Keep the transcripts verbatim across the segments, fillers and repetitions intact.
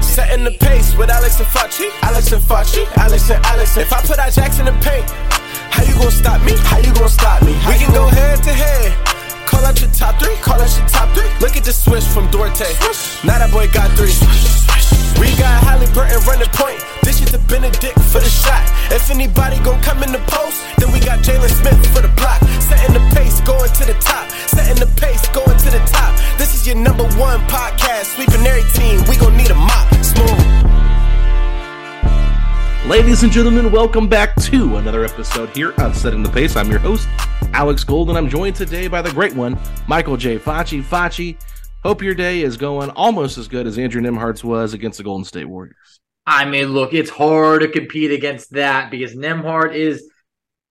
Setting the pace with Alex and Fauci, Alex and Fauci, Alex and Alex. If I put our jacks in the paint, how you gonna stop me? How you gonna stop me? How we can go head to head. Call out your top three, call out your top three. Look at the switch from Duarte. Now that boy got three. We got Haliburton running point. This is the Benedict for the shot. If anybody gon' come in the post, then we got Jalen Smith for the block. Setting the pace, going to the top. Setting the pace, going to the top. This is your number one podcast. Sweeping every team. We gon' need a mop. Smooth. Ladies and gentlemen, welcome back to another episode here on Setting the Pace. I'm your host, Alex Gold, and I'm joined today by the great one, Michael J. Fauci. Fauci, hope your day is going almost as good as Andrew Nembhard's was against the Golden State Warriors. I mean, look, it's hard to compete against that because Nembhard is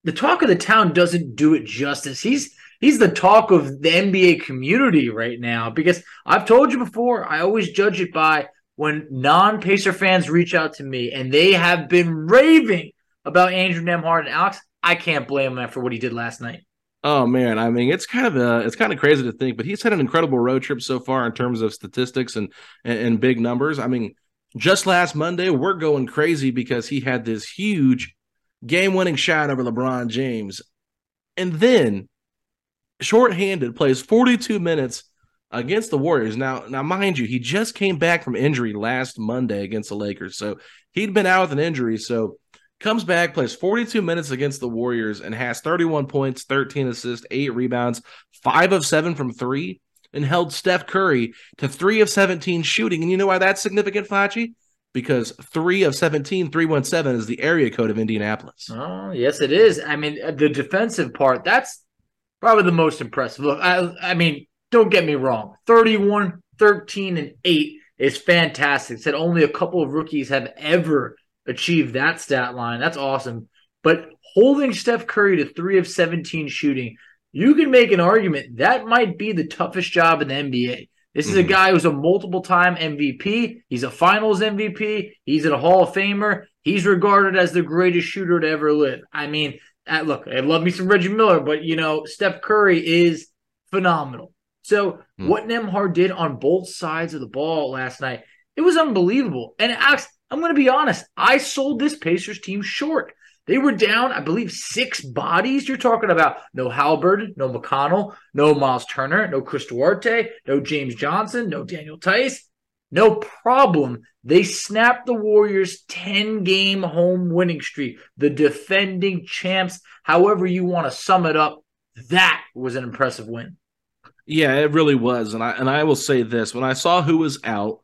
the talk of the town. Doesn't do it justice. He's he's the talk of the N B A community right now because I've told you before, I always judge it by when non-Pacer fans reach out to me and they have been raving about Andrew Nembhard. And Alex, I can't blame him for what he did last night. Oh man, I mean, it's kind of a, it's kind of crazy to think, but he's had an incredible road trip so far in terms of statistics and and, and big numbers. I mean, just last Monday, we're going crazy because he had this huge game-winning shot over LeBron James. And then, shorthanded, plays forty-two minutes against the Warriors. Now, now, mind you, he just came back from injury last Monday against the Lakers. So he'd been out with an injury. So comes back, plays forty-two minutes against the Warriors, and has thirty-one points, thirteen assists, eight rebounds, five of seven from three. And held Steph Curry to three of seventeen shooting. And you know why that's significant, Fauci? Because three of seventeen, three one seven is the area code of Indianapolis. Oh, yes, it is. I mean, the defensive part, that's probably the most impressive. Look, I, I mean, don't get me wrong. thirty-one, thirteen, and eight is fantastic. Said only a couple of rookies have ever achieved that stat line. That's awesome. But holding Steph Curry to three of seventeen shooting, you can make an argument that might be the toughest job in the N B A. This is mm-hmm. a guy who's a multiple-time M V P. He's a Finals M V P. He's a Hall of Famer. He's regarded as the greatest shooter to ever live. I mean, at, look, I love me some Reggie Miller, but, you know, Steph Curry is phenomenal. So mm-hmm. what Nembhard did on both sides of the ball last night, it was unbelievable. And, Alex, I'm going to be honest. I sold this Pacers team short. They were down, I believe, six bodies. You're talking about no Haliburton, no McConnell, no Miles Turner, no Chris Duarte, no James Johnson, no Daniel Tice. No problem. They snapped the Warriors' ten-game home winning streak. The defending champs, however you want to sum it up, that was an impressive win. Yeah, it really was. And I and I will say this. When I saw who was out,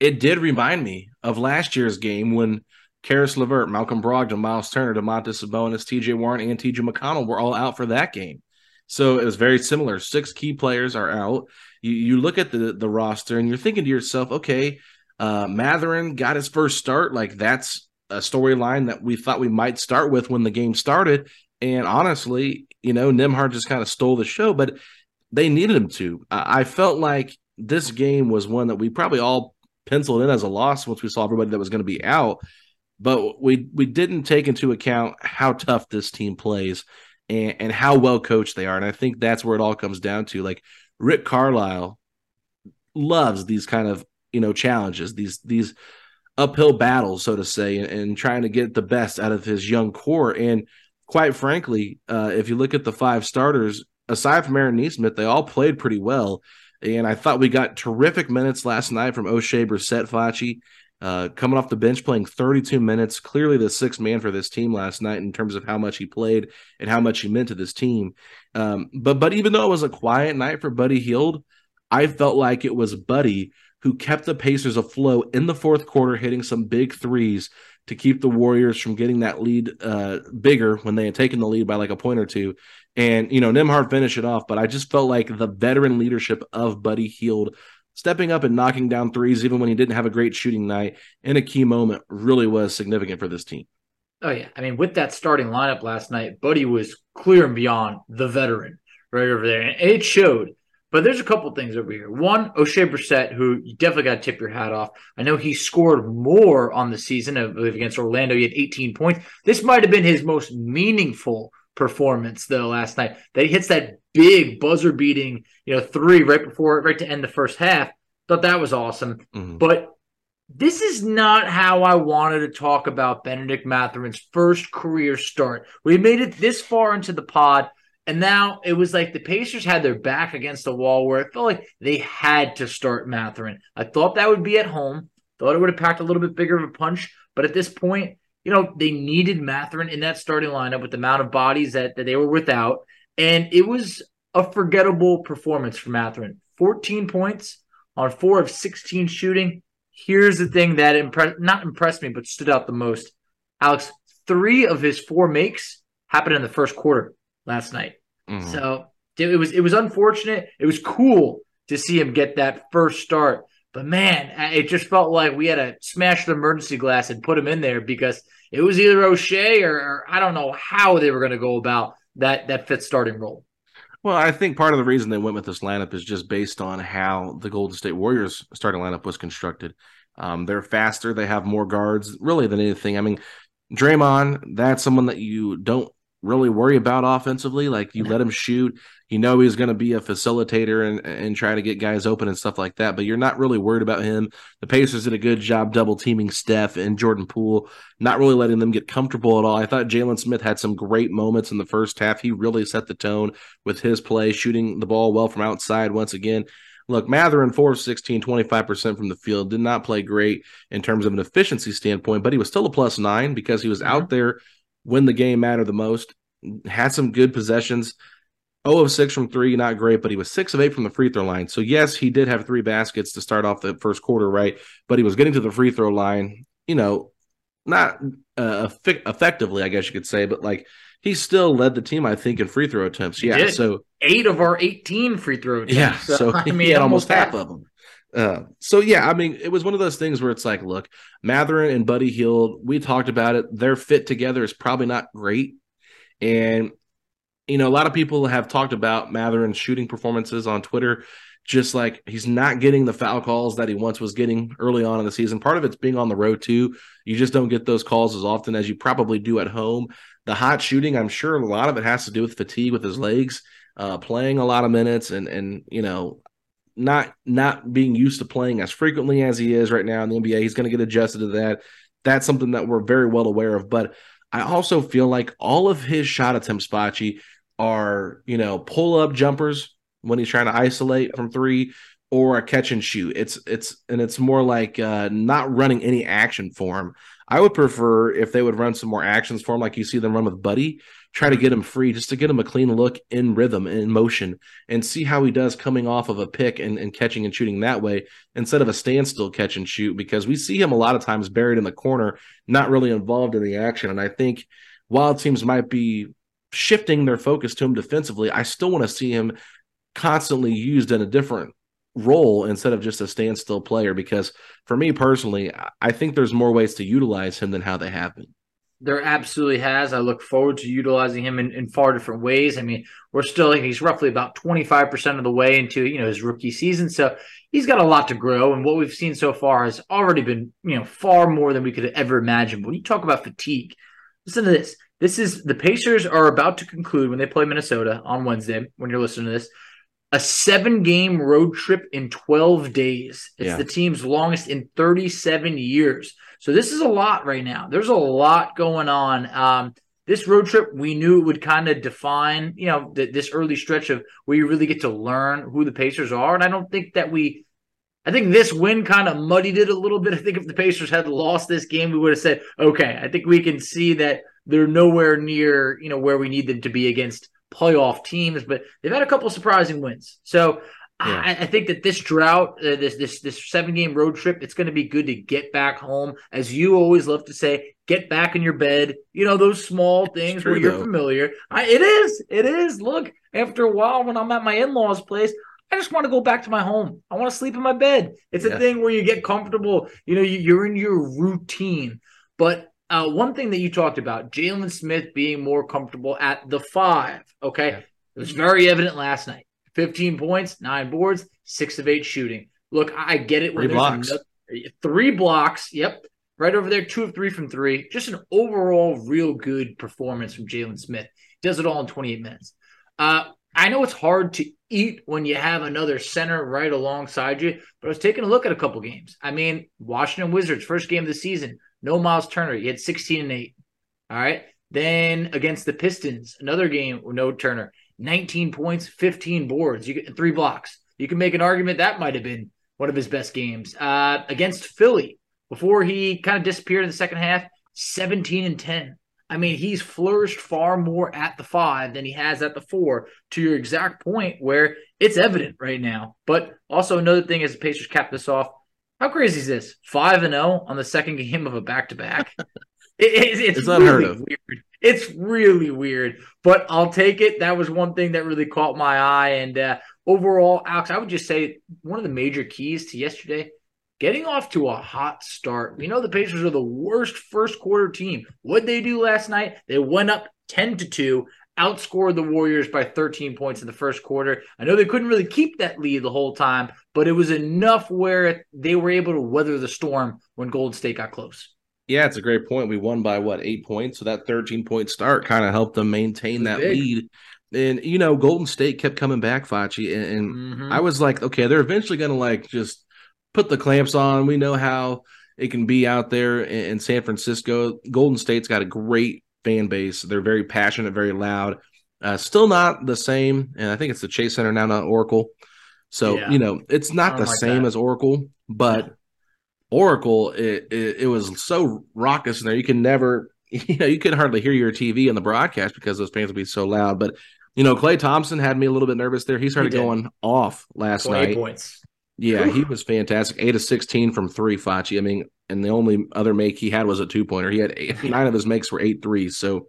it did remind me of last year's game when Karis LeVert, Malcolm Brogdon, Miles Turner, DeMontis Sabonis, T J Warren, and T J McConnell were all out for that game. So it was very similar. Six key players are out. You, you look at the, the roster, and you're thinking to yourself, okay, uh, Mathurin got his first start. Like, that's a storyline that we thought we might start with when the game started. And honestly, you know, Nembhard just kind of stole the show, but they needed him to. Uh, I felt like this game was one that we probably all penciled in as a loss once we saw everybody that was going to be out. But we we didn't take into account how tough this team plays and, and how well coached they are. And I think that's where it all comes down to. Like, Rick Carlisle loves these kind of, you know, challenges, these these uphill battles, so to say, and, and trying to get the best out of his young core. And quite frankly, uh, if you look at the five starters, aside from Aaron Nesmith, they all played pretty well. And I thought we got terrific minutes last night from O'Shae Brissett, Fachi, uh, coming off the bench, playing thirty-two minutes, clearly the sixth man for this team last night in terms of how much he played and how much he meant to this team. Um, but but even though it was a quiet night for Buddy Hield, I felt like it was Buddy who kept the Pacers afloat in the fourth quarter, hitting some big threes to keep the Warriors from getting that lead uh, bigger when they had taken the lead by like a point or two. And, you know, Nembhard finished it off, but I just felt like the veteran leadership of Buddy Hield stepping up and knocking down threes, even when he didn't have a great shooting night, in a key moment really was significant for this team. Oh, yeah. I mean, with that starting lineup last night, Buddy was clear and beyond the veteran right over there. And it showed. But there's a couple things over here. One, O'Shae Brissett, who you definitely got to tip your hat off. I know he scored more on the season, I believe, against Orlando. He had eighteen points. This might have been his most meaningful performance, though, last night. That he hits that big buzzer-beating, you know, three right before, right to end the first half. Thought that was awesome. Mm-hmm. But this is not how I wanted to talk about Benedict Mathurin's first career start. We made it this far into the pod, and now it was like the Pacers had their back against the wall where it felt like they had to start Mathurin. I thought that would be at home. Thought it would have packed a little bit bigger of a punch. But at this point, you know, they needed Mathurin in that starting lineup with the amount of bodies that, that they were without. And it was a forgettable performance for Mathurin. fourteen points on four of sixteen shooting. Here's the thing that impressed, not impressed me, but stood out the most. Alex, three of his four makes happened in the first quarter last night. Mm-hmm. So it was it was unfortunate. It was cool to see him get that first start. But, man, it just felt like we had to smash the emergency glass and put him in there because it was either O'Shae or, or I don't know how they were going to go about that, that fifth starting role. Well, I think part of the reason they went with this lineup is just based on how the Golden State Warriors starting lineup was constructed. Um, they're faster. They have more guards, really, than anything. I mean, Draymond, that's someone that you don't really worry about offensively. Like, you let him shoot, you know he's going to be a facilitator and and try to get guys open and stuff like that, but you're not really worried about him. The Pacers did a good job double teaming Steph and Jordan Poole, not really letting them get comfortable at all. I thought Jalen Smith had some great moments in the first half. He really set the tone with his play, shooting the ball well from outside once again. Look, Mathurin, four of sixteen, twenty-five percent from the field, did not play great in terms of an efficiency standpoint, but he was still a plus nine because he was mm-hmm. out there when the game mattered the most, had some good possessions, zero of six from three, not great, but he was six of eight from the free throw line. So, yes, he did have three baskets to start off the first quarter, right? But he was getting to the free throw line, you know, not uh, effectively, I guess you could say, but, like, he still led the team, I think, in free throw attempts. He yeah, did. So eight of our eighteen free throw attempts. Yeah, so, so I mean, he had almost half, half of them. Uh, so, yeah, I mean, it was one of those things where it's like, look, Mathurin and Buddy Hield, we talked about it. Their fit together is probably not great. And, you know, a lot of people have talked about Mathurin's shooting performances on Twitter, just like he's not getting the foul calls that he once was getting early on in the season. Part of it's being on the road, too. You just don't get those calls as often as you probably do at home. The hot shooting, I'm sure a lot of it has to do with fatigue with his legs, uh, playing a lot of minutes and, and you know, Not not being used to playing as frequently as he is right now in the N B A. He's going to get adjusted to that. That's something that we're very well aware of. But I also feel like all of his shot attempts, Fachi, are, you know, pull-up jumpers when he's trying to isolate from three or a catch and shoot. It's it's and it's more like uh, not running any action for him. I would prefer if they would run some more actions for him, like you see them run with Buddy. Try to get him free, just to get him a clean look in rhythm, in motion, and see how he does coming off of a pick and, and catching and shooting that way instead of a standstill catch and shoot, because we see him a lot of times buried in the corner, not really involved in the action. And I think while teams might be shifting their focus to him defensively, I still want to see him constantly used in a different role instead of just a standstill player, because for me personally, I think there's more ways to utilize him than how they have been. There absolutely has. I look forward to utilizing him in, in far different ways. I mean, we're still, he's roughly about twenty-five percent of the way into, you know, his rookie season. So he's got a lot to grow. And what we've seen so far has already been, you know, far more than we could ever imagine. But when you talk about fatigue, listen to this. This is, the Pacers are about to conclude, when they play Minnesota on Wednesday, when you're listening to this, a seven-game road trip in twelve days. It's yeah. the team's longest in thirty-seven years. So this is a lot right now. There's a lot going on. Um, this road trip, we knew it would kind of define, you know, th- this early stretch of where you really get to learn who the Pacers are. And I don't think that we – I think this win kind of muddied it a little bit. I think if the Pacers had lost this game, we would have said, okay, I think we can see that they're nowhere near, you know, where we need them to be against playoff teams, but they've had a couple surprising wins. So yeah. I, I think that this drought, uh, this this this seven game road trip, it's going to be good to get back home. As you always love to say, get back in your bed. You know, those small things true, where you're though. familiar. I, it is, it is. Look, after a while, when I'm at my in-laws' place, I just want to go back to my home. I want to sleep in my bed. It's yeah. a thing where you get comfortable. You know, you, you're in your routine. But Uh, one thing that you talked about, Jalen Smith being more comfortable at the five, okay? Yeah. It was very evident last night. fifteen points, nine boards, six of eight shooting. Look, I get it. When three blocks. Another, three blocks, yep. Right over there, two of three from three. Just an overall real good performance from Jalen Smith. Does it all in twenty-eight minutes. Uh, I know it's hard to eat when you have another center right alongside you, but I was taking a look at a couple games. I mean, Washington Wizards, first game of the season, no Miles Turner. He had sixteen and eight. All right. Then against the Pistons, another game with no Turner. nineteen points, fifteen boards, you get three blocks. You can make an argument that might have been one of his best games. Uh, against Philly, before he kind of disappeared in the second half, seventeen and ten. I mean, he's flourished far more at the five than he has at the four, to your exact point where it's evident right now. But also another thing is the Pacers capped this off. How crazy is this? five and oh on the second game of a back-to-back. it, it, it's it's really unheard of. Weird. It's really weird, but I'll take it. That was one thing that really caught my eye. And uh, overall, Alex, I would just say one of the major keys to yesterday, getting off to a hot start. We know the Pacers are the worst first-quarter team. What'd they do last night? They went up ten to two, outscored the Warriors by thirteen points in the first quarter. I know they couldn't really keep that lead the whole time, but it was enough where they were able to weather the storm when Golden State got close. Yeah, it's a great point. We won by, what, eight points? So that thirteen-point start kind of helped them maintain that big lead. And, you know, Golden State kept coming back, Fachi, and, and mm-hmm. I was like, okay, they're eventually going to, like, just put the clamps on. We know how it can be out there in, in San Francisco. Golden State's got a great fan base. They're very passionate, very loud. Uh, still not the same. And I think it's the Chase Center now, not Oracle. So, yeah. you know, it's not the like same that. as Oracle, but yeah. Oracle, it, it, it was so raucous in there. You can never, you know, you could hardly hear your T V on the broadcast because those fans would be so loud. But, you know, Klay Thompson had me a little bit nervous there. He started he going off last night. twenty-eight points. Yeah, he was fantastic. eight of sixteen from three, Fachi. I mean, and the only other make he had was a two-pointer. He had eight, nine of his makes were eight threes. So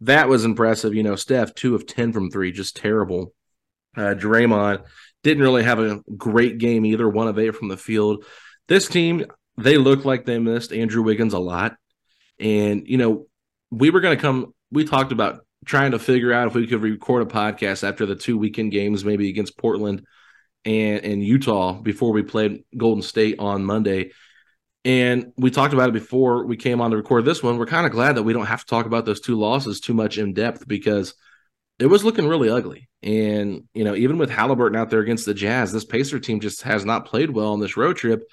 that was impressive. You know, Steph, two of ten from three, just terrible. Uh, Draymond didn't really have a great game either, one of eight from the field. This team, they look like they missed Andrew Wiggins a lot. And, you know, we were going to come – we talked about trying to figure out if we could record a podcast after the two weekend games, maybe against Portland and, and Utah before we played Golden State on Monday. And we talked about it before we came on to record this one. We're kind of glad that we don't have to talk about those two losses too much in depth because it was looking really ugly. And, you know, even with Haliburton out there against the Jazz, this Pacer team just has not played well on this road trip.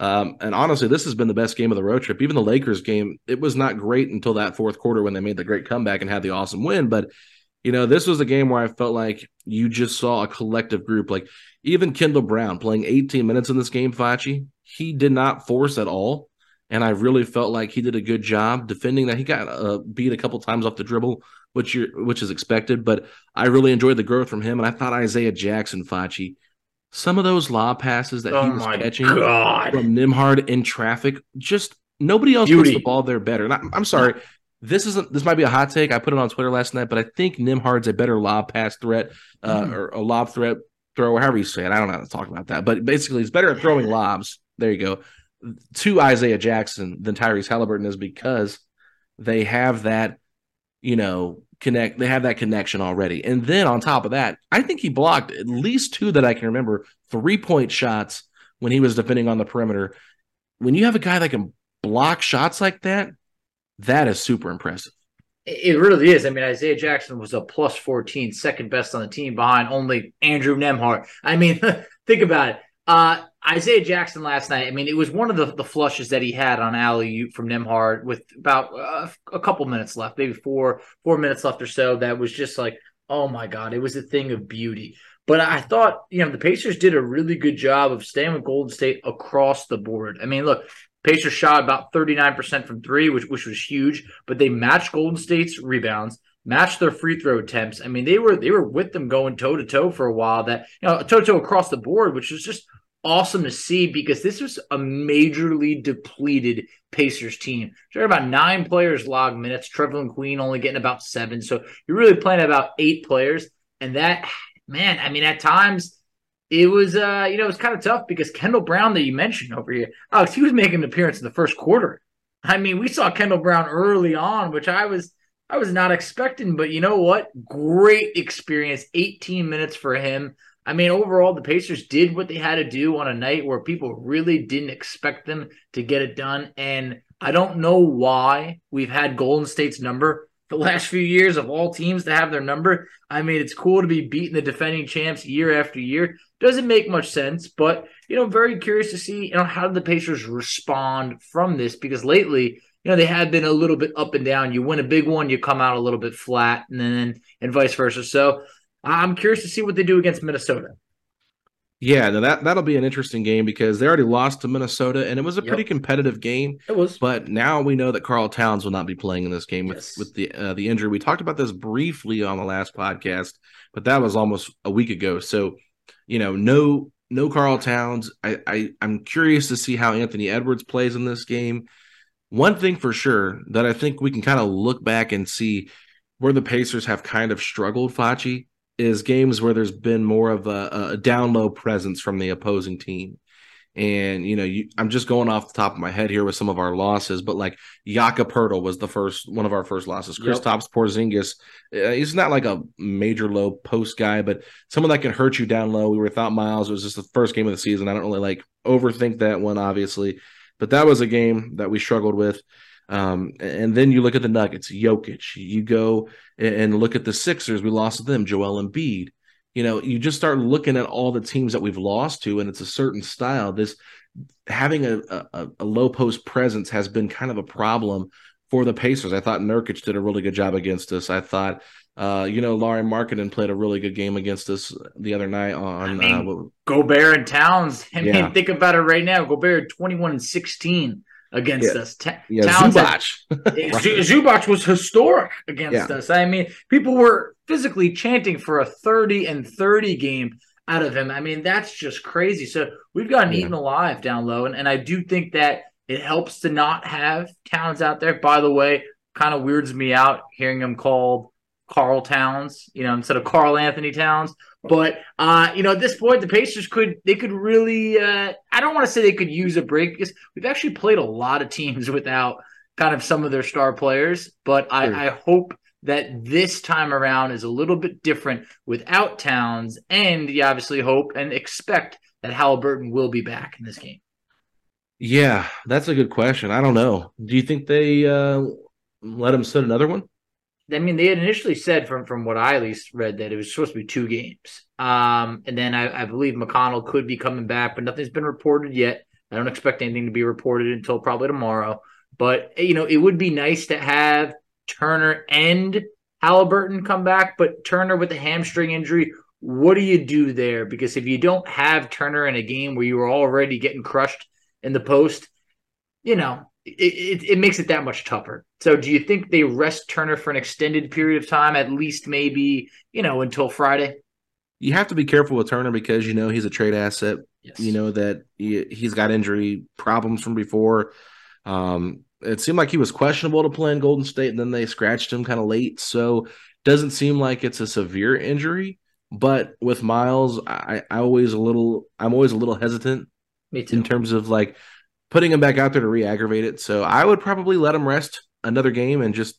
Um, and honestly, this has been the best game of the road trip. Even the Lakers game, it was not great until that fourth quarter when they made the great comeback and had the awesome win. But, you know, this was a game where I felt like you just saw a collective group. Like, even Kendall Brown playing eighteen minutes in this game, Fachi, he did not force at all. And I really felt like he did a good job defending that. He got uh, beat a couple times off the dribble, which you're, which is expected. But I really enjoyed the growth from him. And I thought Isaiah Jackson, Fachi, some of those lob passes that oh he was catching God. from Nembhard in traffic, just nobody else Beauty. puts the ball there better. And I, I'm sorry. This isn't. This might be a hot take. I put it on Twitter last night, but I think Nembhard's a better lob pass threat uh, mm. or a lob threat thrower, however you say it. I don't know how to talk about that. But basically, he's better at throwing lobs. There you go. To Isaiah Jackson than Tyrese Haliburton is because they have that, you know, connect. They have that connection already. And then on top of that, I think he blocked at least two that I can remember, three-point shots when he was defending on the perimeter. When you have a guy that can block shots like that, that is super impressive. It really is. I mean, Isaiah Jackson was a plus fourteen, second best on the team behind only Andrew Nembhard. I mean, think about it. Uh, Isaiah Jackson last night, I mean, it was one of the, the flushes that he had on alley-oop from Nembhard with about uh, a couple minutes left, maybe four four minutes left or so. That was just like, oh, my God, it was a thing of beauty. But I thought, you know, the Pacers did a really good job of staying with Golden State across the board. I mean, look, Pacers shot about thirty-nine percent from three, which which was huge, but they matched Golden State's rebounds, matched their free throw attempts. I mean, they were they were with them going toe-to-toe for a while, that, you know, toe-to-toe across the board, which was just awesome to see, because this was a majorly depleted Pacers team. They're about nine players log minutes, Trevlin Queen only getting about seven, so you're really playing about eight players, and that, man, I mean, at times – It was, uh, you know, it was kind of tough because Kendall Brown that you mentioned over here, Alex, he was making an appearance in the first quarter. I mean, we saw Kendall Brown early on, which I was, I was not expecting. But you know what? Great experience, eighteen minutes for him. I mean, overall, the Pacers did what they had to do on a night where people really didn't expect them to get it done. And I don't know why we've had Golden State's number the last few years of all teams to have their number. I mean, it's cool to be beating the defending champs year after year. Doesn't make much sense, but, you know, very curious to see, you know, how did the Pacers respond from this? Because lately, you know, they have been a little bit up and down. You win a big one, you come out a little bit flat, and then and vice versa. So I'm curious to see what they do against Minnesota. Yeah, no, that, that'll be an interesting game because they already lost to Minnesota, and it was a yep. pretty competitive game. It was. But now we know that Karl Towns will not be playing in this game with, yes. with the uh, the injury. We talked about this briefly on the last podcast, but that was almost a week ago. So, you know, no no Karl Towns. I, I, I'm curious to see how Anthony Edwards plays in this game. One thing for sure that I think we can kind of look back and see where the Pacers have kind of struggled, Fachi, is games where there's been more of a, a down low presence from the opposing team. And, you know, you, I'm just going off the top of my head here with some of our losses, but like Jakob Poeltl was the first, one of our first losses. Kristaps yep. Porzingis, uh, he's not like a major low post guy, but someone that can hurt you down low. We were thought Miles, it was just the first game of the season. I don't really like overthink that one, obviously, but that was a game that we struggled with. Um, and then you look at the Nuggets, Jokic, you go and look at the Sixers. We lost to them, Joel Embiid. You know, you just start looking at all the teams that we've lost to, and it's a certain style. This having a, a, a low post presence has been kind of a problem for the Pacers. I thought Nurkic did a really good job against us. I thought, uh, you know, Lauri Markkanen played a really good game against us the other night on I mean, uh, what, Gobert and Towns. I yeah. mean, think about it right now. Gobert twenty-one and sixteen. Against yeah. us. T- yeah, Towns Zubac. Had, Z- Zubac was historic against yeah. us. I mean, people were physically chanting for a thirty and thirty game out of him. I mean, that's just crazy. So we've gotten yeah. eaten alive down low, and, and I do think that it helps to not have Towns out there. By the way, kind of weirds me out hearing him called Karl Towns, you know, instead of Karl-Anthony Towns. But, uh, you know, at this point, the Pacers could – they could really uh, – I don't want to say they could use a break because we've actually played a lot of teams without kind of some of their star players. But I, sure. I hope that this time around is a little bit different without Towns, and you obviously hope and expect that Haliburton will be back in this game. Yeah, that's a good question. I don't know. Do you think they uh, let him sit another one? I mean, they had initially said, from, from what I at least read, that it was supposed to be two games. Um, and then I, I believe McConnell could be coming back, but nothing's been reported yet. I don't expect anything to be reported until probably tomorrow. But, you know, it would be nice to have Turner and Haliburton come back, but Turner with the hamstring injury, what do you do there? Because if you don't have Turner in a game where you were already getting crushed in the post, you know, It, it it makes it that much tougher. So do you think they rest Turner for an extended period of time, at least maybe, you know, until Friday? You have to be careful with Turner because, you know, he's a trade asset. Yes. You know that he, he's got injury problems from before. Um, it seemed like he was questionable to play in Golden State, and then they scratched him kind of late. So doesn't seem like it's a severe injury. But with Miles, I, I always a little I'm always a little hesitant. Me too. In terms of like – putting him back out there to re-aggravate it. So I would probably let him rest another game and just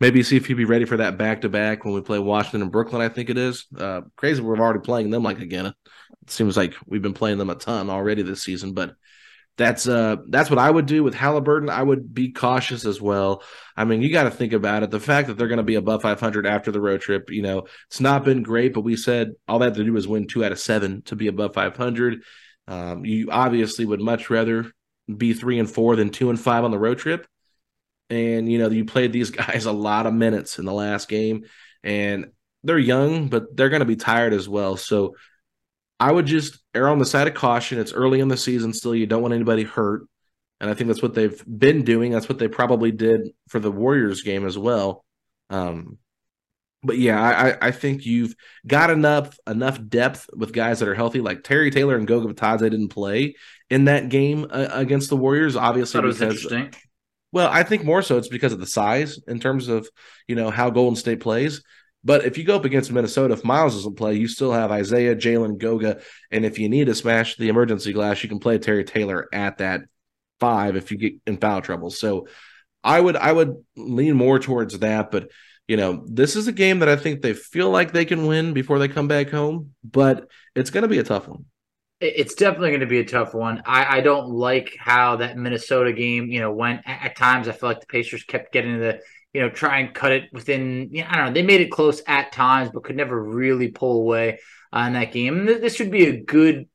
maybe see if he'd be ready for that back-to-back when we play Washington and Brooklyn, I think it is. Uh, crazy we're already playing them like again. It seems like we've been playing them a ton already this season, but that's uh, that's what I would do with Haliburton. I would be cautious as well. I mean, you got to think about it. The fact that they're going to be above five hundred after the road trip, you know, it's not been great, but we said all they have to do is win two out of seven to be above five hundred. Um, you obviously would much rather be three and four than two and five on the road trip. And, you know, you played these guys a lot of minutes in the last game, and they're young, but they're going to be tired as well. So I would just err on the side of caution. It's early in the season still. You don't want anybody hurt. And I think that's what they've been doing. That's what they probably did for the Warriors game as well. Um, but, yeah, I, I think you've got enough enough depth with guys that are healthy, like Terry Taylor and Goga Batadze didn't play in that game uh, against the Warriors, obviously. That was interesting. Well, I think more so it's because of the size in terms of, you know, how Golden State plays. But if you go up against Minnesota, if Miles doesn't play, you still have Isaiah, Jalen, Goga. And if you need to smash the emergency glass, you can play Terry Taylor at that five if you get in foul trouble. So I would I would lean more towards that. But, you know, this is a game that I think they feel like they can win before they come back home. But it's going to be a tough one. It's definitely going to be a tough one. I, I don't like how that Minnesota game, you know, went. At times I feel like the Pacers kept getting to the, you know, try and cut it within, you know, I don't know. They made it close at times, but could never really pull away on that game. And this should be a good,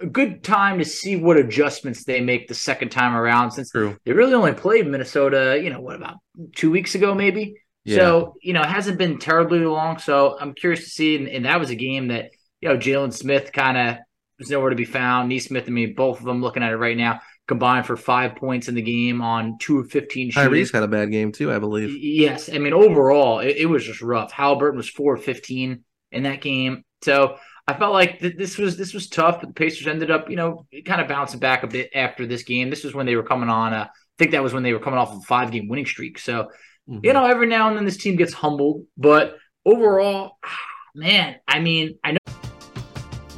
a good time to see what adjustments they make the second time around, since True. They really only played Minnesota, you know, what about two weeks ago, maybe? Yeah. So, you know, it hasn't been terribly long. So I'm curious to see. And, and that was a game that, you know, Jalen Smith kind of, there's nowhere to be found. Nesmith and me, both of them looking at it right now, combined for five points in the game on two of fifteen shooters. Tyrese had a bad game too, I believe. Yes. I mean, overall, it, it was just rough. Haliburton was four of fifteen in that game. So I felt like th- this was this was tough, but the Pacers ended up, you know, kind of bouncing back a bit after this game. This was when they were coming on. Uh, I think that was when they were coming off of a five-game winning streak. So, mm-hmm. you know, every now and then this team gets humbled. But overall, man, I mean, I know.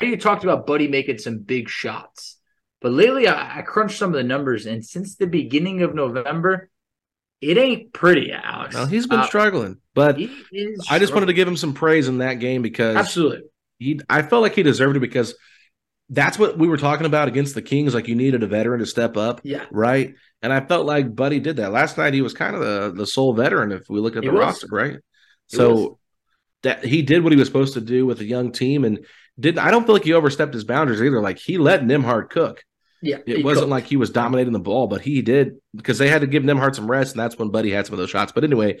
You talked about Buddy making some big shots, but lately I, I crunched some of the numbers, and since the beginning of November, it ain't pretty, Alex. Well, he's been uh, struggling, but I just struggling. wanted to give him some praise in that game because absolutely, he, I felt like he deserved it because that's what we were talking about against the Kings. Like, you needed a veteran to step up, yeah, right? And I felt like Buddy did that last night. He was kind of the, the sole veteran if we look at the roster, right? So that he did what he was supposed to do with a young team, and did I don't feel like he overstepped his boundaries either. Like, he let Nembhard cook. Yeah, it wasn't cooked. Like he was dominating the ball, but he did, because they had to give Nembhard some rest, and that's when Buddy had some of those shots. But anyway,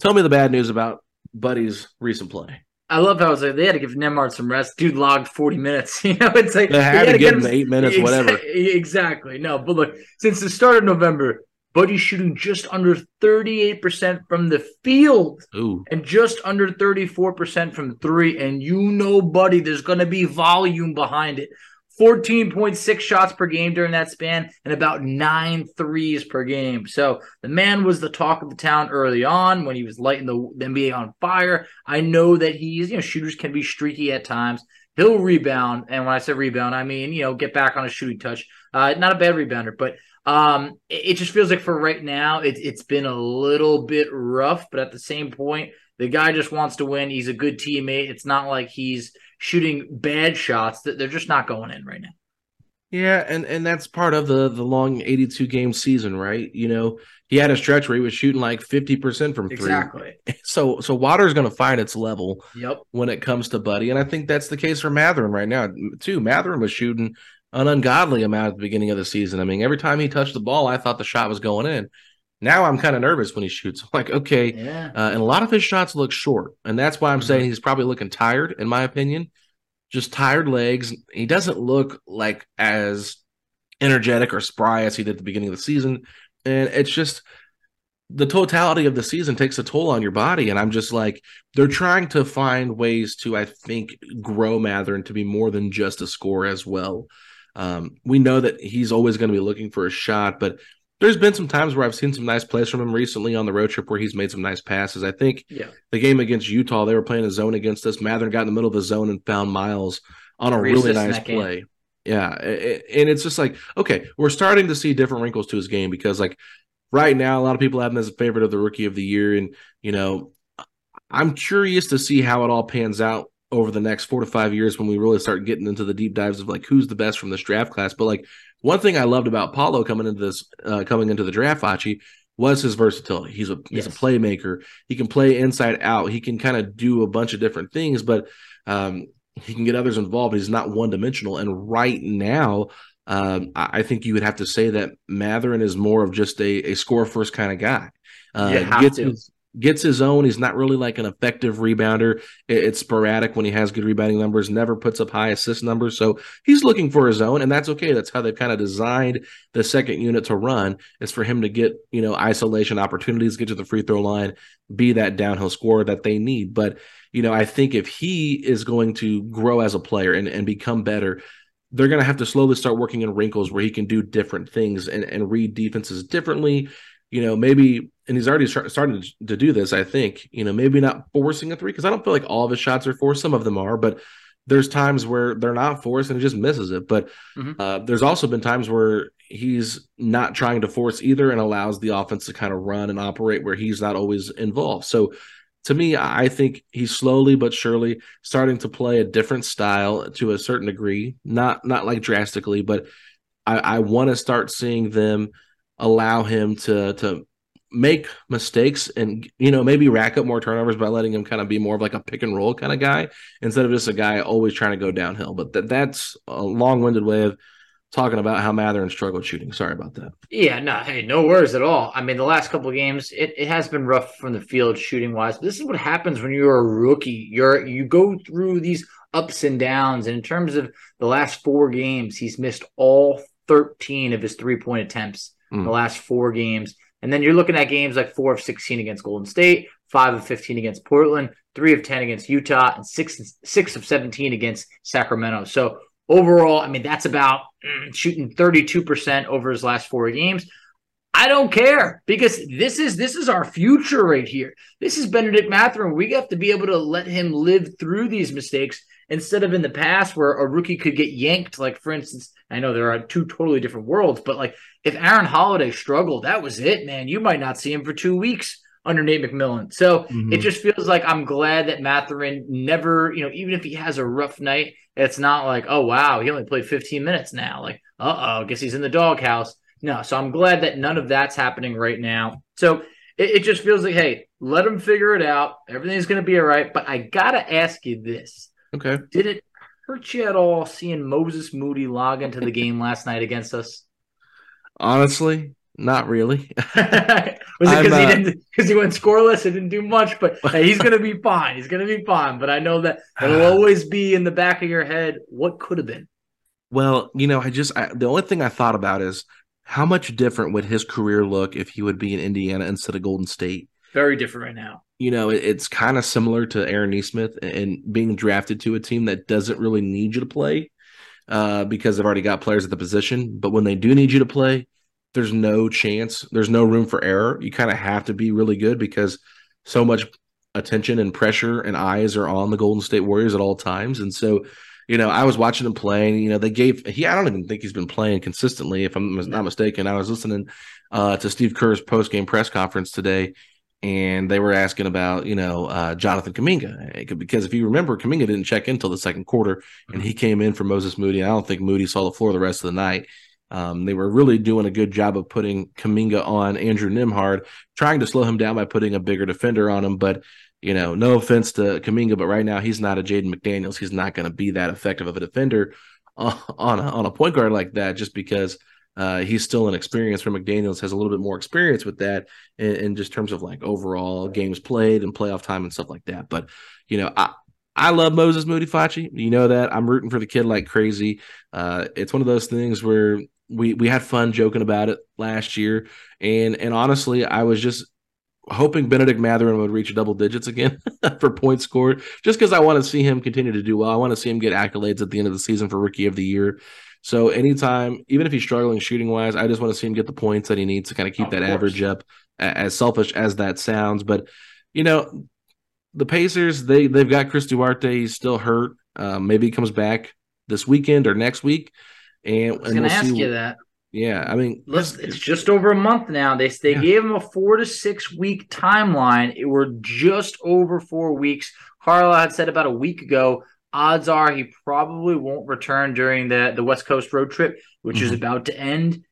tell me the bad news about Buddy's recent play. I love how I was like, they had to give Nembhard some rest. Dude logged forty minutes. You know, it's like they had, they had to, to give him eight minutes, exa- whatever. Exactly. No, but look, since the start of November, Buddy's shooting just under thirty-eight percent from the field. Ooh. And just under thirty-four percent from three. And you know, Buddy, there's going to be volume behind it. fourteen point six shots per game during that span and about nine threes per game. So the man was the talk of the town early on when he was lighting the, the N B A on fire. I know that he's, you know, shooters can be streaky at times. He'll rebound. And when I say rebound, I mean, you know, get back on a shooting touch. Uh, not a bad rebounder, but um, it, it just feels like for right now, it, it's been a little bit rough, but at the same point, the guy just wants to win. He's a good teammate. It's not like he's shooting bad shots. That they're just not going in right now. Yeah, and, and that's part of the the long eighty-two game season, right? You know, he had a stretch where he was shooting like fifty percent from three. Exactly. So so water's going to find its level yep. when it comes to Buddy, and I think that's the case for Mathurin right now, too. Mathurin was shooting an ungodly amount at the beginning of the season. I mean, every time he touched the ball, I thought the shot was going in. Now I'm kind of nervous when he shoots. I'm like, okay. Yeah. Uh, and a lot of his shots look short. And that's why I'm mm-hmm. saying he's probably looking tired, in my opinion. Just tired legs. He doesn't look like as energetic or spry as he did at the beginning of the season. And it's just the totality of the season takes a toll on your body. And I'm just like, they're trying to find ways to, I think, grow Mathurin to be more than just a scorer as well. Um, we know that he's always going to be looking for a shot, but there's been some times where I've seen some nice plays from him recently on the road trip where he's made some nice passes. I think yeah. the game against Utah, they were playing a zone against us. Mathurin got in the middle of the zone and found Miles on a really nice play. Game. Yeah, it, and it's just like, okay, we're starting to see different wrinkles to his game because, like, right now a lot of people have him as a favorite of the Rookie of the Year, and, you know, I'm curious to see how it all pans out over the next four to five years when we really start getting into the deep dives of, like, who's the best from this draft class. But, like, one thing I loved about Paolo coming into this, uh, coming into the draft, Fachi, was his versatility. He's a he's yes. a playmaker. He can play inside out. He can kind of do a bunch of different things, but um, he can get others involved. He's not one dimensional. And right now, um, I think you would have to say that Mathurin is more of just a, a score first kind of guy. Uh, yeah, gets his, gets his own. He's not really like an effective rebounder. It, it's sporadic when he has good rebounding numbers, never puts up high assist numbers. So he's looking for his own, and that's okay. That's how they've kind of designed the second unit to run, is for him to get, you know, isolation opportunities, get to the free throw line, be that downhill scorer that they need. But, you know, I think if he is going to grow as a player and, and become better, they're going to have to slowly start working in wrinkles where he can do different things and, and read defenses differently. You know, maybe, and he's already start, started to do this, I think, you know, maybe not forcing a three, because I don't feel like all of his shots are forced. Some of them are, but there's times where they're not forced and he just misses it. But mm-hmm. uh, there's also been times where he's not trying to force either and allows the offense to kind of run and operate where he's not always involved. So to me, I think he's slowly but surely starting to play a different style to a certain degree, not not like drastically, but I, I want to start seeing them allow him to to make mistakes and, you know, maybe rack up more turnovers by letting him kind of be more of like a pick and roll kind of guy instead of just a guy always trying to go downhill. But th- that's a long-winded way of talking about how Mathurin struggled shooting. Sorry about that. Yeah, no, hey, no worries at all. I mean, the last couple of games, it, it has been rough from the field shooting-wise. But this is what happens when you're a rookie. You're you go through these ups and downs. And in terms of the last four games, he's missed all thirteen of his three-point attempts in the last four games. And then you're looking at games like four of sixteen against Golden State, five of fifteen against Portland, three of ten against Utah, and six, six of seventeen against Sacramento. So overall, I mean, that's about mm, shooting thirty-two percent over his last four games. I don't care, because this is this is our future right here. This is Benedict Mathurin. We have to be able to let him live through these mistakes instead of in the past where a rookie could get yanked. Like, for instance, I know there are two totally different worlds, but, like, if Aaron Holiday struggled, that was it, man. You might not see him for two weeks under Nate McMillan. So mm-hmm. it just feels like I'm glad that Mathurin never, you know, even if he has a rough night, it's not like, oh, wow, he only played fifteen minutes now. Like, uh-oh, I guess he's in the doghouse. No, so I'm glad that none of that's happening right now. So it, it just feels like, hey, let them figure it out. Everything's going to be all right. But I got to ask you this. Okay. Did it hurt you at all seeing Moses Moody log into the game last night against us? Honestly, not really. Was it because uh, he didn't? Because he went scoreless and didn't do much? But hey, he's going to be fine. He's going to be fine. But I know that it'll always be in the back of your head. What could have been? Well, you know, I just I, the only thing I thought about is how much different would his career look if he would be in Indiana instead of Golden State? Very different right now. You know, it, it's kind of similar to Aaron Nesmith and, and being drafted to a team that doesn't really need you to play uh, because they've already got players at the position. But when they do need you to play, there's no chance. There's no room for error. You kind of have to be really good because so much attention and pressure and eyes are on the Golden State Warriors at all times. And so, you know, I was watching him playing. You know, they gave he. I don't even think he's been playing consistently, if I'm not mistaken. I was listening uh, to Steve Kerr's post-game press conference today, and they were asking about you know uh, Jonathan Kuminga, because if you remember, Kuminga didn't check in until the second quarter, and he came in for Moses Moody. I don't think Moody saw the floor the rest of the night. Um, they were really doing a good job of putting Kuminga on Andrew Nembhard, trying to slow him down by putting a bigger defender on him, but. You know, no offense to Kuminga, but right now he's not a Jaden McDaniels. He's not going to be that effective of a defender on a, on a point guard like that just because uh, he's still inexperienced, where McDaniels has a little bit more experience with that in, in just terms of like overall games played and playoff time and stuff like that. But, you know, I, I love Moses Moody Fachi. You know that. I'm rooting for the kid like crazy. Uh, it's one of those things where we, we had fun joking about it last year. And, and honestly, I was just – hoping Benedict Mathurin would reach double digits again for points scored, just because I want to see him continue to do well. I want to see him get accolades at the end of the season for Rookie of the Year. So anytime, even if he's struggling shooting-wise, I just want to see him get the points that he needs to kind of keep of that course. average up, as selfish as that sounds. But, you know, the Pacers, they, they've got Chris Duarte. He's still hurt. Uh, maybe he comes back this weekend or next week. And, I was going to we'll ask you what, that. Yeah, I mean, Listen, it's, it's just over a month now. They they yeah. gave him a four to six week timeline. It were just over four weeks. Carlisle had said about a week ago, odds are he probably won't return during the, the West Coast road trip, which mm-hmm. is about to end.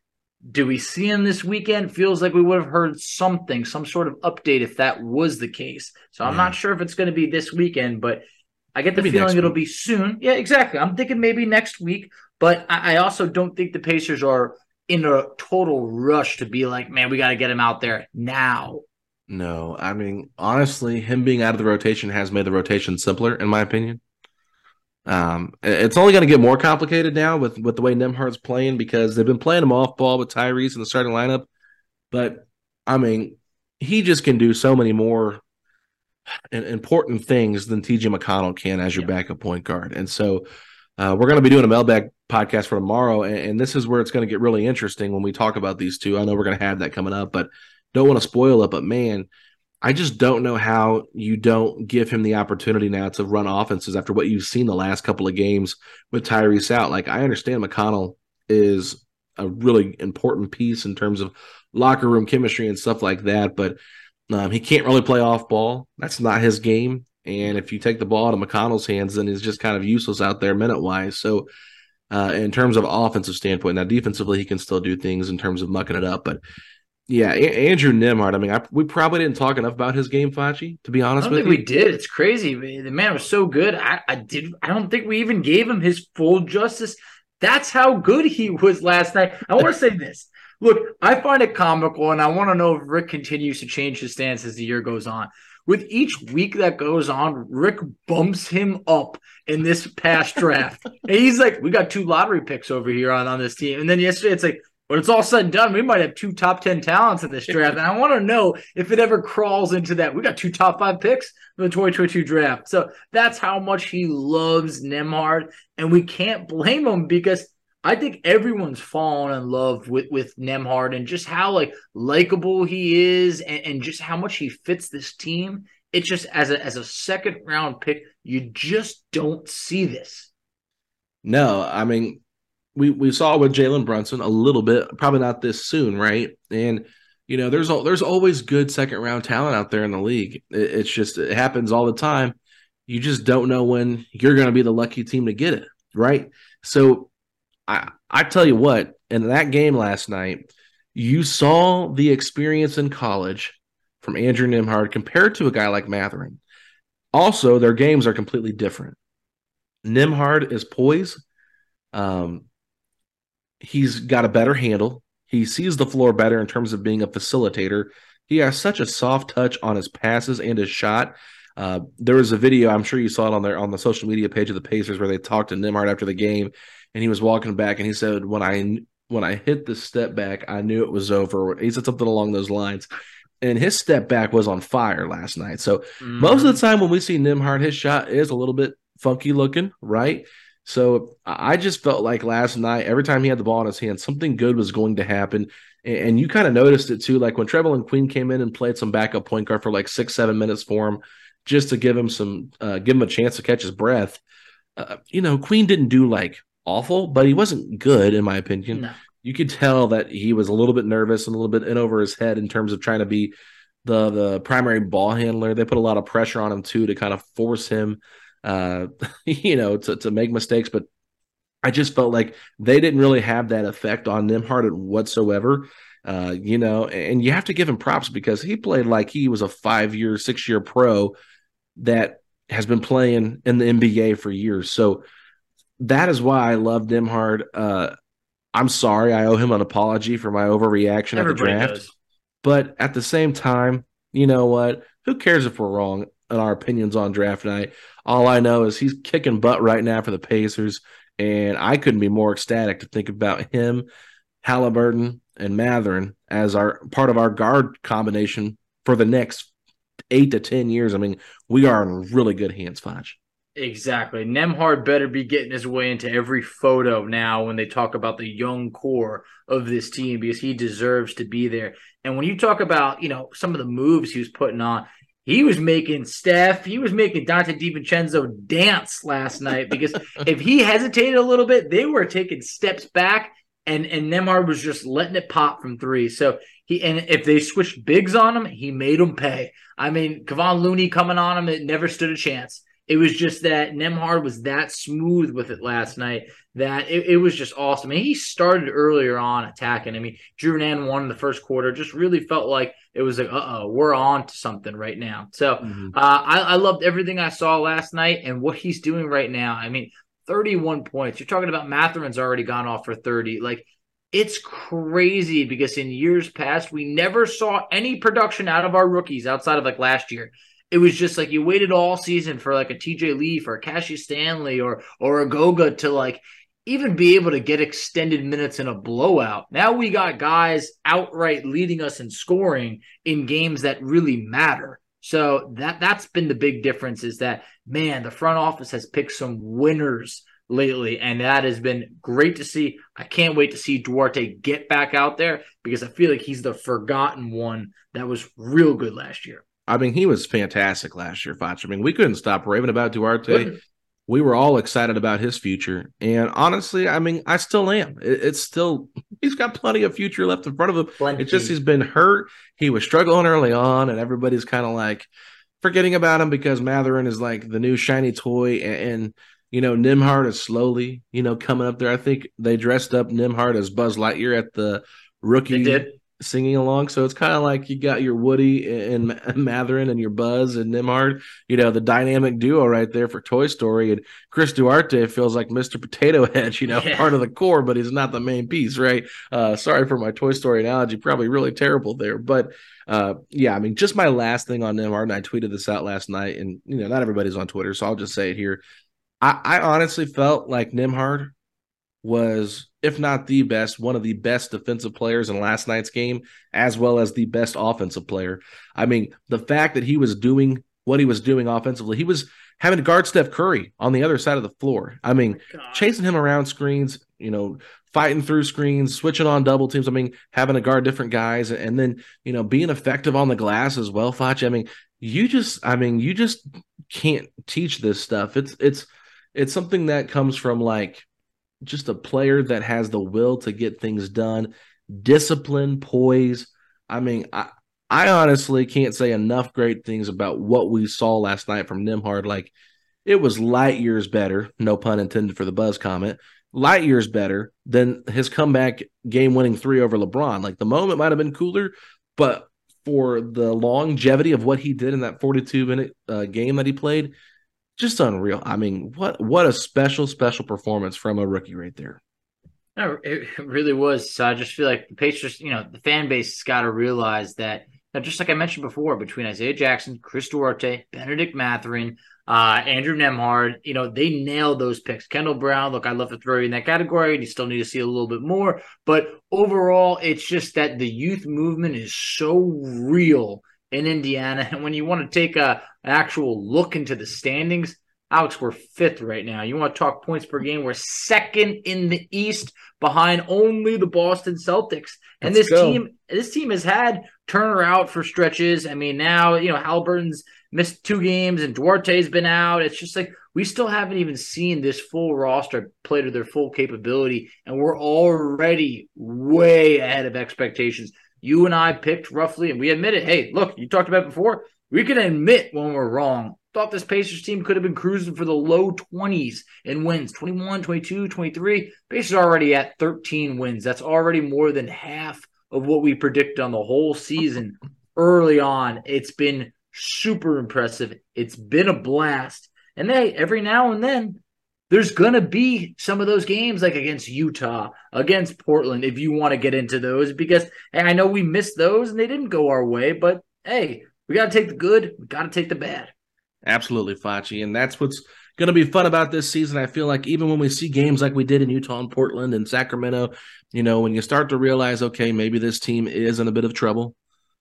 Do we see him this weekend? Feels like we would have heard something, some sort of update if that was the case. So I'm yeah. not sure if it's going to be this weekend, but I get the maybe feeling it'll be soon. Yeah, exactly. I'm thinking maybe next week, but I, I also don't think the Pacers are in a total rush to be like, man, we got to get him out there now. No, I mean, honestly, him being out of the rotation has made the rotation simpler, in my opinion. Um, it's only going to get more complicated now with, with the way Nembhard's playing, because they've been playing him off ball with Tyrese in the starting lineup. But, I mean, he just can do so many more important things than T J. McConnell can as your yeah. backup point guard. And so uh, we're going to be doing a mailbag podcast for tomorrow, and, and this is where it's going to get really interesting when we talk about these two. I know we're going to have that coming up, but don't want to spoil it. But man, I just don't know how you don't give him the opportunity now to run offenses after what you've seen the last couple of games with Tyrese out. Like, I understand McConnell is a really important piece in terms of locker room chemistry and stuff like that, but um, he can't really play off ball. That's not his game. And if you take the ball out of McConnell's hands, then he's just kind of useless out there minute wise. So Uh, in terms of offensive standpoint. Now, defensively, he can still do things in terms of mucking it up. But, yeah, a- Andrew Nembhard, I mean, I, we probably didn't talk enough about his game, Fachi, to be honest with you. I don't think you. we did. It's crazy. Man. The man was so good. I, I did. I don't think we even gave him his full justice. That's how good he was last night. I want to say this. Look, I find it comical, and I want to know if Rick continues to change his stance as the year goes on. With each week that goes on, Rick bumps him up in this past draft. And he's like, we got two lottery picks over here on, on this team. And then yesterday it's like, when it's all said and done, we might have two top ten talents in this draft. And I want to know if it ever crawls into that. We got two top five picks in the twenty twenty-two draft. So that's how much he loves Nembhard. And we can't blame him, because I think everyone's fallen in love with, with Nembhard, and just how like likable he is, and, and just how much he fits this team. It's just as a as a second round pick, you just don't see this. No, I mean, we, we saw with Jalen Brunson a little bit, probably not this soon, right? And you know, there's there's always good second round talent out there in the league. It, it's just it happens all the time. You just don't know when you're going to be the lucky team to get it, right? So. I, I tell you what, in that game last night, you saw the experience in college from Andrew Nembhard compared to a guy like Mathurin. Also, their games are completely different. Nembhard is poised. Um, he's got a better handle. He sees the floor better in terms of being a facilitator. He has such a soft touch on his passes and his shot. Uh, there was a video, I'm sure you saw it on their on the social media page of the Pacers, where they talked to Nembhard after the game, and he was walking back, and he said, when I when I hit the step back, I knew it was over. He said something along those lines. And his step back was on fire last night. So mm. most of the time when we see Nembhard, his shot is a little bit funky looking, right? So I just felt like last night, every time he had the ball in his hand, something good was going to happen. And you kind of noticed it too, like when Trevelyan Queen came in and played some backup point guard for like six, seven minutes for him, just to give him some, uh, give him a chance to catch his breath. Uh, you know, Queen didn't do like awful, but he wasn't good in my opinion. No. You could tell that he was a little bit nervous and a little bit in over his head in terms of trying to be the the primary ball handler. They put a lot of pressure on him too to kind of force him, uh, you know, to, to make mistakes. But I just felt like they didn't really have that effect on Nembhard whatsoever, uh, you know. And you have to give him props because he played like he was a five-year, six-year pro that has been playing in the N B A for years. So that is why I love Nembhard. Uh, I'm sorry, I owe him an apology for my overreaction Everybody at the draft. Does. But at the same time, you know what? Who cares if we're wrong in our opinions on draft night? All I know is he's kicking butt right now for the Pacers, and I couldn't be more ecstatic to think about him, Haliburton, and Mathurin as our part of our guard combination for the next eight to ten years. I mean, we are in really good hands, Foch. Exactly. Nembhard better be getting his way into every photo now when they talk about the young core of this team, because he deserves to be there. And when you talk about, you know, some of the moves he was putting on, he was making Steph, he was making Dante DiVincenzo dance last night, because if he hesitated a little bit, they were taking steps back, and, and Nembhard was just letting it pop from three. So he, and if they switched bigs on him, he made them pay. I mean, Kevon Looney coming on him, it never stood a chance. It was just that Nembhard was that smooth with it last night that it, it was just awesome. And he started earlier on attacking. I mean, Drew Nan won in the first quarter. Just really felt like it was like, uh-oh, we're on to something right now. So mm-hmm. uh, I, I loved everything I saw last night and what he's doing right now. I mean, thirty-one points. You're talking about Mathurin's already gone off for thirty. Like, it's crazy because in years past, we never saw any production out of our rookies outside of like last year. It was just like you waited all season for like a T J Leaf or a Cassius Stanley or or a Goga to like even be able to get extended minutes in a blowout. Now we got guys outright leading us in scoring in games that really matter. So that, that's been the big difference is that, man, the front office has picked some winners lately, and that has been great to see. I can't wait to see Duarte get back out there because I feel like he's the forgotten one that was real good last year. I mean, he was fantastic last year, Foch. I mean, we couldn't stop raving about Duarte. Wouldn't. We were all excited about his future. And honestly, I mean, I still am. It, it's still – he's got plenty of future left in front of him. Plenty. It's just he's been hurt. He was struggling early on, and everybody's kind of like forgetting about him because Mathurin is like the new shiny toy. And, and you know, Nembhard is slowly, you know, coming up there. I think they dressed up Nembhard as Buzz Lightyear at the rookie – They did. Singing along, so it's kind of like you got your Woody and Mathurin and your Buzz and Nembhard, you know, the dynamic duo right there for Toy Story. And Chris Duarte feels like Mister Potato Head, you know, yeah. part of the core, but he's not the main piece, right? Uh, sorry for my Toy Story analogy, probably really terrible there, but uh, yeah, I mean, just my last thing on Nembhard, and I tweeted this out last night, and you know, not everybody's on Twitter, so I'll just say it here. I, I honestly felt like Nembhard was, if not the best, one of the best defensive players in last night's game, as well as the best offensive player. I mean, the fact that he was doing what he was doing offensively, he was having to guard Steph Curry on the other side of the floor. I mean, oh chasing him around screens, you know, fighting through screens, switching on double teams. I mean, having to guard different guys and then, you know, being effective on the glass as well, Foch. I mean, you just, I mean, you just can't teach this stuff. It's, it's, it's something that comes from like, just a player that has the will to get things done, discipline, poise. I mean, I, I honestly can't say enough great things about what we saw last night from Nembhard. Like, it was light years better, no pun intended for the Buzz comment, light years better than his comeback game-winning three over LeBron. Like, the moment might have been cooler, but for the longevity of what he did in that forty-two minute uh, game that he played, just unreal. I mean, what what a special, special performance from a rookie right there. No, it really was. So I just feel like the Pacers, you know, the fan base has got to realize that, now, just like I mentioned before, between Isaiah Jackson, Chris Duarte, Benedict Mathurin, uh, Andrew Nembhard, you know, they nailed those picks. Kendall Brown, look, I love to throw you in that category, and you still need to see a little bit more. But overall, it's just that the youth movement is so real in Indiana. And when you want to take a, an actual look into the standings, Alex, we're fifth right now. You want to talk points per game? We're second in the East, behind only the Boston Celtics. And Let's this go. team, this team has had Turner out for stretches. I mean, now, you know, Haliburton's missed two games and Duarte's been out. It's just like we still haven't even seen this full roster play to their full capability, and we're already way ahead of expectations. You and I picked roughly, and we admit it. Hey, look, you talked about it before. We can admit when we're wrong. Thought this Pacers team could have been cruising for the low twenties in wins, twenty-one, twenty-two, twenty-three. Pacers are already at thirteen wins. That's already more than half of what we predicted on the whole season early on. It's been super impressive. It's been a blast. And they, every now and then, there's going to be some of those games like against Utah, against Portland, if you want to get into those, because and I know we missed those and they didn't go our way, but hey, we got to take the good, we got to take the bad. Absolutely, Fachi, and that's what's going to be fun about this season. I feel like even when we see games like we did in Utah and Portland and Sacramento, you know, when you start to realize, okay, maybe this team is in a bit of trouble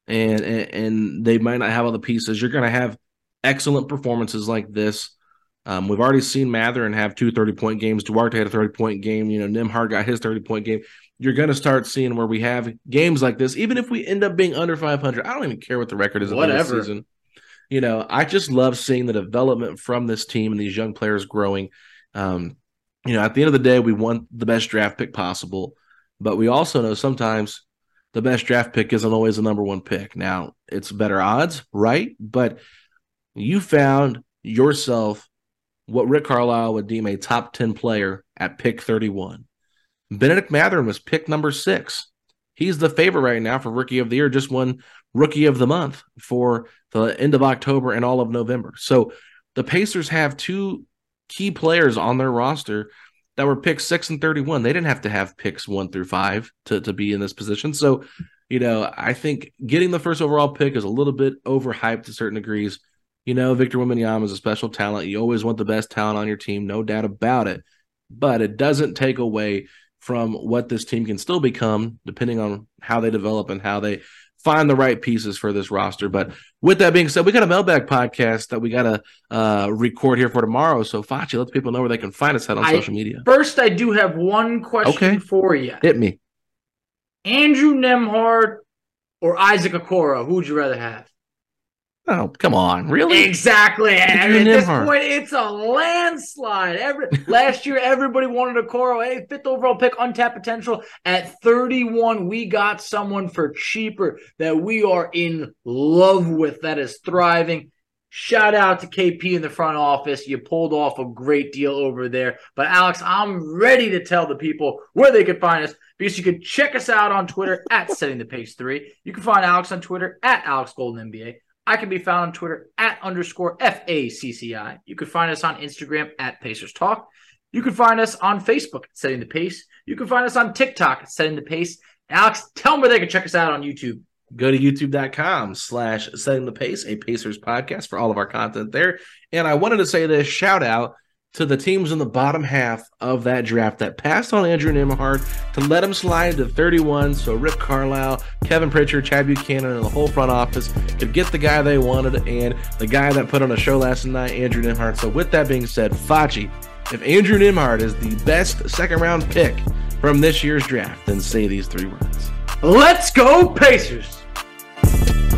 and and, and they might not have all the pieces, you're going to have excellent performances like this. Um, we've already seen Mathurin have two thirty-point games. Duarte had a thirty-point game. You know, Nembhard got his thirty-point game. You're going to start seeing where we have games like this, even if we end up being under five hundred. I don't even care what the record is at the end of the season. You know, I just love seeing the development from this team and these young players growing. Um, you know, at the end of the day, we want the best draft pick possible, but we also know sometimes the best draft pick isn't always the number one pick. Now, it's better odds, right? But you found yourself what Rick Carlisle would deem a top ten player at pick thirty-one. Benedict Mathurin was pick number six. He's the favorite right now for Rookie of the Year, just won Rookie of the Month for the end of October and all of November. So the Pacers have two key players on their roster that were picked six and thirty-one. They didn't have to have picks one through five to, to be in this position. So, you know, I think getting the first overall pick is a little bit overhyped to certain degrees. You know, Victor Wembanyama is a special talent. You always want the best talent on your team, no doubt about it. But it doesn't take away from what this team can still become, depending on how they develop and how they find the right pieces for this roster. But with that being said, we got a mailbag podcast that we got to uh, record here for tomorrow. So, Fachi, let people know where they can find us at on I, social media. First, I do have one question okay. for you. Hit me. Andrew Nembhard or Isaac Okoro, who would you rather have? Oh, come on. Really? Exactly. I mean, at this point, it's a landslide. Every, last year, everybody wanted a Okoro. Hey, fifth overall pick, untapped potential. At thirty-one, we got someone for cheaper that we are in love with, that is thriving. Shout out to K P in the front office. You pulled off a great deal over there. But, Alex, I'm ready to tell the people where they can find us, because you can check us out on Twitter at Setting the Pace three. You can find Alex on Twitter at Alex Golden N B A. I can be found on Twitter at underscore F A C C I. You can find us on Instagram at Pacers Talk. You can find us on Facebook at Setting the Pace. You can find us on TikTok at Setting the Pace. Alex, tell them where they can check us out on YouTube. Go to youtube.com slash Setting the Pace, a Pacers podcast, for all of our content there. And I wanted to say this shout out to the teams in the bottom half of that draft that passed on Andrew Nembhard to let him slide to thirty-one, so Rick Carlisle, Kevin Pritchard, Chad Buchanan, and the whole front office could get the guy they wanted and the guy that put on a show last night, Andrew Nembhard. So with that being said, Fachi, if Andrew Nembhard is the best second-round pick from this year's draft, then say these three words. Let's go, Pacers! Setting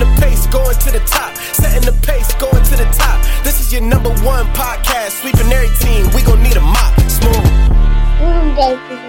the pace, going to the top. Setting the pace, going to the top. This is your number one podcast. Sweeping every team. We gon' need a mop. Smooth. Mm-hmm.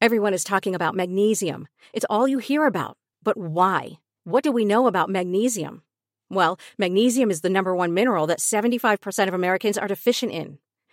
Everyone is talking about magnesium. It's all you hear about. But why? What do we know about magnesium? Well, magnesium is the number one mineral that seventy-five percent of Americans are deficient in.